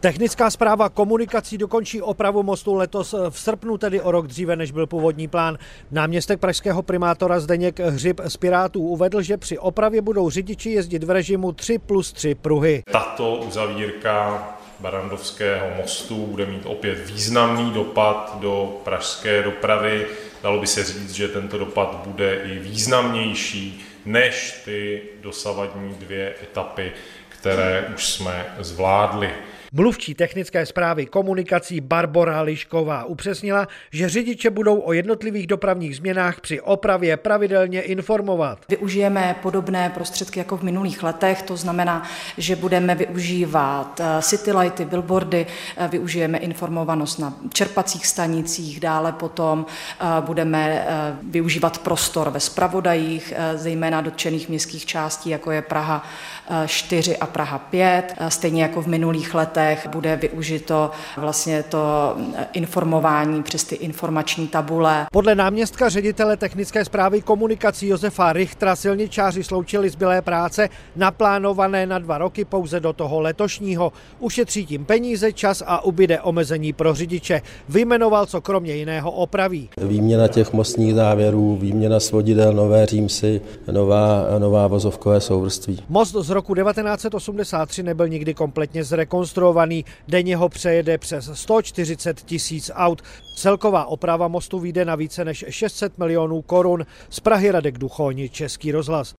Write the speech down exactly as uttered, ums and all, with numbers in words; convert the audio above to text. Technická správa komunikací dokončí opravu mostu letos v srpnu, tedy o rok dříve, než byl původní plán. Náměstek pražského primátora Zdeněk Hřib z Pirátů uvedl, že při opravě budou řidiči jezdit v režimu tři plus tři pruhy. Tato uzavírka Barrandovského mostu bude mít opět významný dopad do pražské dopravy. Dalo by se říct, že tento dopad bude i významnější než ty dosavadní dvě etapy, které už jsme zvládli. Mluvčí technické správy komunikací Barbora Lišková upřesnila, že řidiče budou o jednotlivých dopravních změnách při opravě pravidelně informovat. Využijeme podobné prostředky jako v minulých letech, to znamená, že budeme využívat citylighty, billboardy, využijeme informovanost na čerpacích stanicích, dále potom budeme využívat prostor ve zpravodajích, zejména dotčených městských částí, jako je Praha čtyři a Praha pět, stejně jako v minulých letech. Bude využito vlastně to informování přes ty informační tabule. Podle náměstka ředitele technické správy komunikací Josefa Richtra silničáři sloučili zbylé práce naplánované na dva roky pouze do toho letošního. Ušetří tím peníze, čas a ubyde omezení pro řidiče. Vyjmenoval, co kromě jiného opraví. Výměna těch mostních závěrů, výměna svodidel, nové římsy, nová, nová vozovkové souvrství. Most z roku devatenáct set osmdesát tři nebyl nikdy kompletně zrekonstruovaný. Denně ho přejede přes sto čtyřicet tisíc aut. Celková oprava mostu vyjde na více než šest set milionů korun. Z Prahy Radek Duchoň, Český rozhlas.